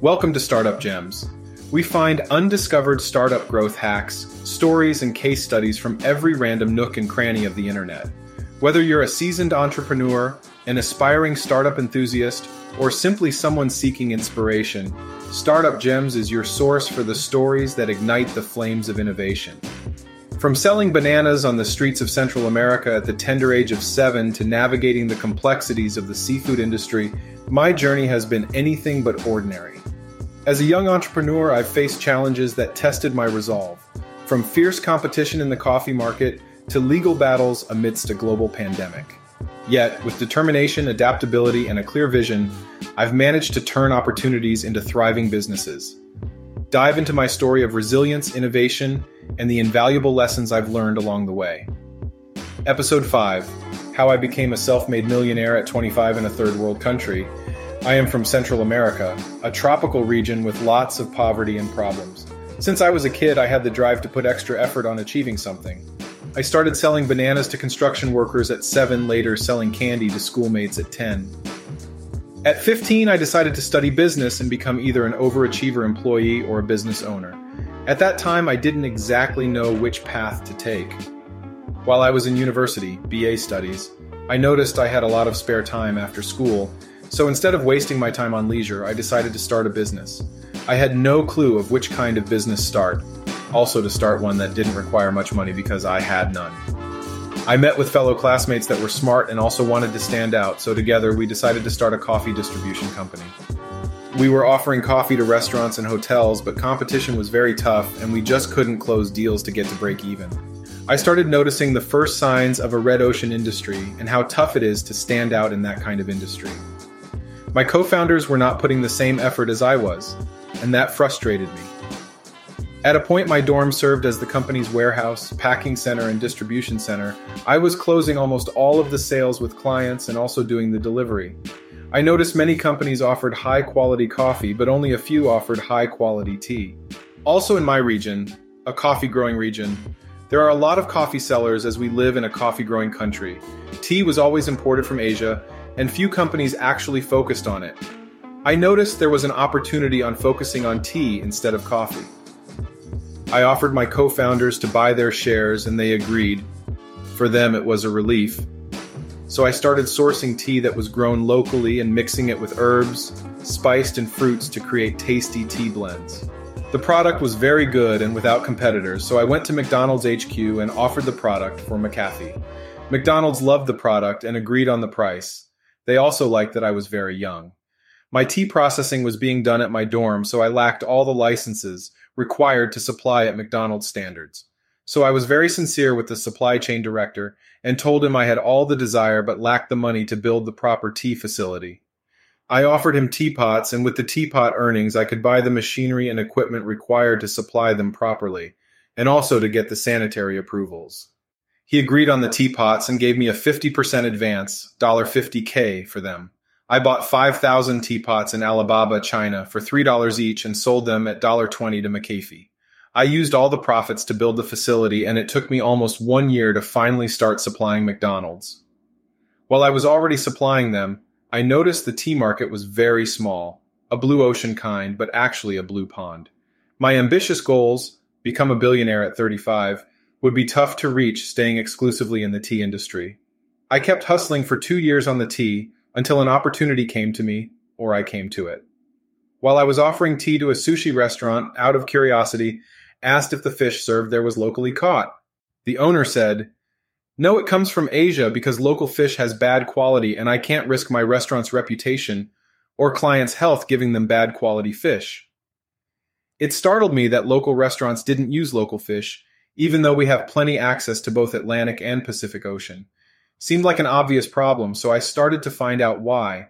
Welcome to Startup Gems. We find undiscovered startup growth hacks, stories, and case studies from every random nook and cranny of the internet. Whether you're a seasoned entrepreneur, an aspiring startup enthusiast, or simply someone seeking inspiration, Startup Gems is your source for the stories that ignite the flames of innovation. From selling bananas on the streets of Central America at the tender age of 7 to navigating the complexities of the seafood industry, my journey has been anything but ordinary. As a young entrepreneur, I've faced challenges that tested my resolve, from fierce competition in the coffee market to legal battles amidst a global pandemic. Yet, with determination, adaptability, and a clear vision, I've managed to turn opportunities into thriving businesses. Dive into my story of resilience, innovation, and the invaluable lessons I've learned along the way. Episode 5, How I Became a Self-Made Millionaire at 25 in a Third World Country. I am from Central America, a tropical region with lots of poverty and problems. Since I was a kid, I had the drive to put extra effort on achieving something. I started selling bananas to construction workers at 7, later selling candy to schoolmates at 10. At 15, I decided to study business and become either an overachiever employee or a business owner. At that time, I didn't exactly know which path to take. While I was in university, BA studies, I noticed I had a lot of spare time after school, so instead of wasting my time on leisure, I decided to start a business. I had no clue of which kind of business start. Also to start one that didn't require much money because I had none. I met with fellow classmates that were smart and also wanted to stand out, so together we decided to start a coffee distribution company. We were offering coffee to restaurants and hotels, but competition was very tough and we just couldn't close deals to get to break even. I started noticing the first signs of a red ocean industry and how tough it is to stand out in that kind of industry. My co-founders were not putting the same effort as I was, and that frustrated me. At a point, my dorm served as the company's warehouse, packing center, and distribution center. I was closing almost all of the sales with clients and also doing the delivery. I noticed many companies offered high-quality coffee, but only a few offered high-quality tea. Also in my region, a coffee-growing region, there are a lot of coffee sellers as we live in a coffee-growing country. Tea was always imported from Asia, and few companies actually focused on it. I noticed there was an opportunity on focusing on tea instead of coffee. I offered my co-founders to buy their shares and they agreed. For them, it was a relief. So I started sourcing tea that was grown locally and mixing it with herbs, spiced, and fruits to create tasty tea blends. The product was very good and without competitors, so I went to McDonald's HQ and offered the product for McCafe. McDonald's loved the product and agreed on the price. They also liked that I was very young. My tea processing was being done at my dorm, so I lacked all the licenses required to supply at McDonald's standards. So I was very sincere with the supply chain director and told him I had all the desire but lacked the money to build the proper tea facility. I offered him teapots, and with the teapot earnings, I could buy the machinery and equipment required to supply them properly, and also to get the sanitary approvals. He agreed on the teapots and gave me a 50% advance, $50K for them. I bought 5,000 teapots in Alibaba, China for $3 each and sold them at $20 to McCafe. I used all the profits to build the facility, and it took me almost 1 year to finally start supplying McDonald's. While I was already supplying them, I noticed the tea market was very small, a blue ocean kind, but actually a blue pond. My ambitious goals, become a billionaire at 35, would be tough to reach staying exclusively in the tea industry. I kept hustling for 2 years on the tea, until an opportunity came to me, or I came to it. While I was offering tea to a sushi restaurant, out of curiosity, asked if the fish served there was locally caught. The owner said, "No, it comes from Asia because local fish has bad quality and I can't risk my restaurant's reputation or clients' health giving them bad quality fish." It startled me that local restaurants didn't use local fish, even though we have plenty access to both Atlantic and Pacific Ocean. Seemed like an obvious problem, so I started to find out why.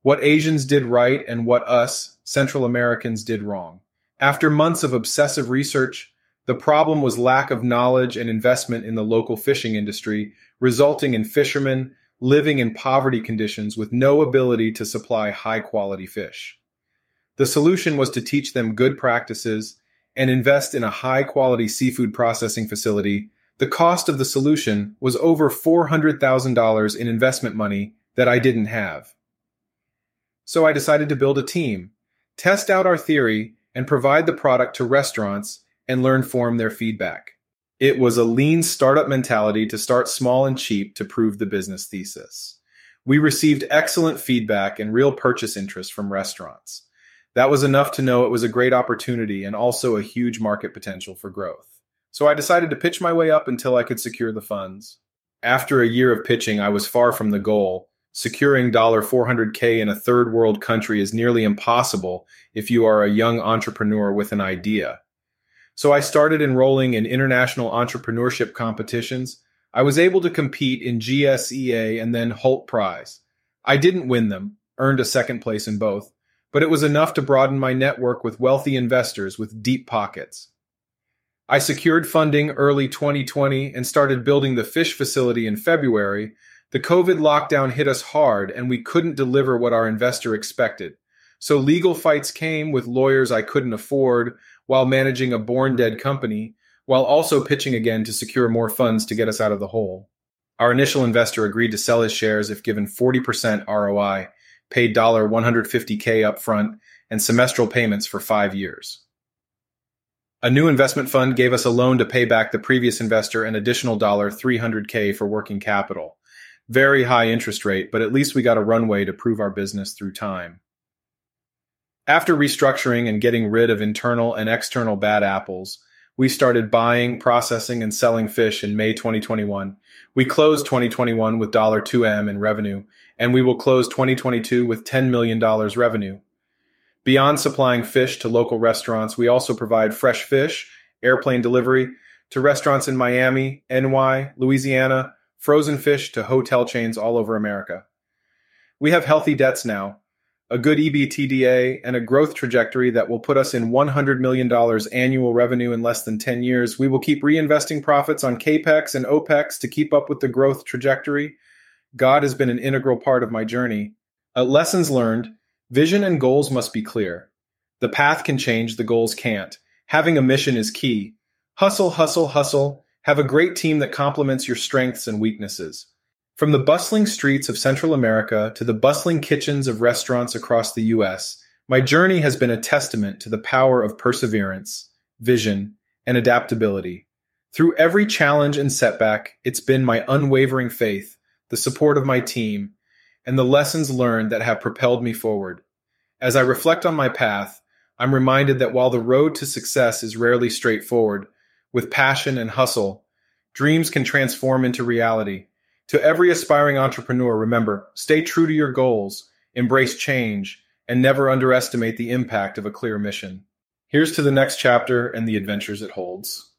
What Asians did right and what us, Central Americans, did wrong. After months of obsessive research, the problem was lack of knowledge and investment in the local fishing industry, resulting in fishermen living in poverty conditions with no ability to supply high-quality fish. The solution was to teach them good practices and invest in a high-quality seafood processing facility. The cost of the solution was over $400,000 in investment money that I didn't have. So I decided to build a team, test out our theory, and provide the product to restaurants and learn from their feedback. It was a lean startup mentality to start small and cheap to prove the business thesis. We received excellent feedback and real purchase interest from restaurants. That was enough to know it was a great opportunity and also a huge market potential for growth. So I decided to pitch my way up until I could secure the funds. After a year of pitching, I was far from the goal. Securing $400K in a third world country is nearly impossible if you are a young entrepreneur with an idea. So I started enrolling in international entrepreneurship competitions. I was able to compete in GSEA and then Holt Prize. I didn't win them, earned a second place in both, but it was enough to broaden my network with wealthy investors with deep pockets. I secured funding early 2020 and started building the fish facility in February. The COVID lockdown hit us hard and we couldn't deliver what our investor expected. So legal fights came with lawyers I couldn't afford while managing a born-dead company, while also pitching again to secure more funds to get us out of the hole. Our initial investor agreed to sell his shares if given 40% ROI, paid $150K upfront, and semestral payments for 5 years. A new investment fund gave us a loan to pay back the previous investor an additional $300K for working capital. Very high interest rate, but at least we got a runway to prove our business through time. After restructuring and getting rid of internal and external bad apples, we started buying, processing, and selling fish in May 2021. We closed 2021 with $2M in revenue, and we will close 2022 with $10 million revenue. Beyond supplying fish to local restaurants, we also provide fresh fish, airplane delivery, to restaurants in Miami, NY, Louisiana, frozen fish to hotel chains all over America. We have healthy debts now, a good EBITDA, and a growth trajectory that will put us in $100 million annual revenue in less than 10 years. We will keep reinvesting profits on CAPEX and OPEX to keep up with the growth trajectory. God has been an integral part of my journey. Lessons learned, vision and goals must be clear. The path can change, the goals can't. Having a mission is key. Hustle, hustle, hustle. Have a great team that complements your strengths and weaknesses. From the bustling streets of Central America to the bustling kitchens of restaurants across the U.S., my journey has been a testament to the power of perseverance, vision, and adaptability. Through every challenge and setback, it's been my unwavering faith, the support of my team, and the lessons learned that have propelled me forward. As I reflect on my path, I'm reminded that while the road to success is rarely straightforward, with passion and hustle, dreams can transform into reality. To every aspiring entrepreneur, remember, stay true to your goals, embrace change, and never underestimate the impact of a clear mission. Here's to the next chapter and the adventures it holds.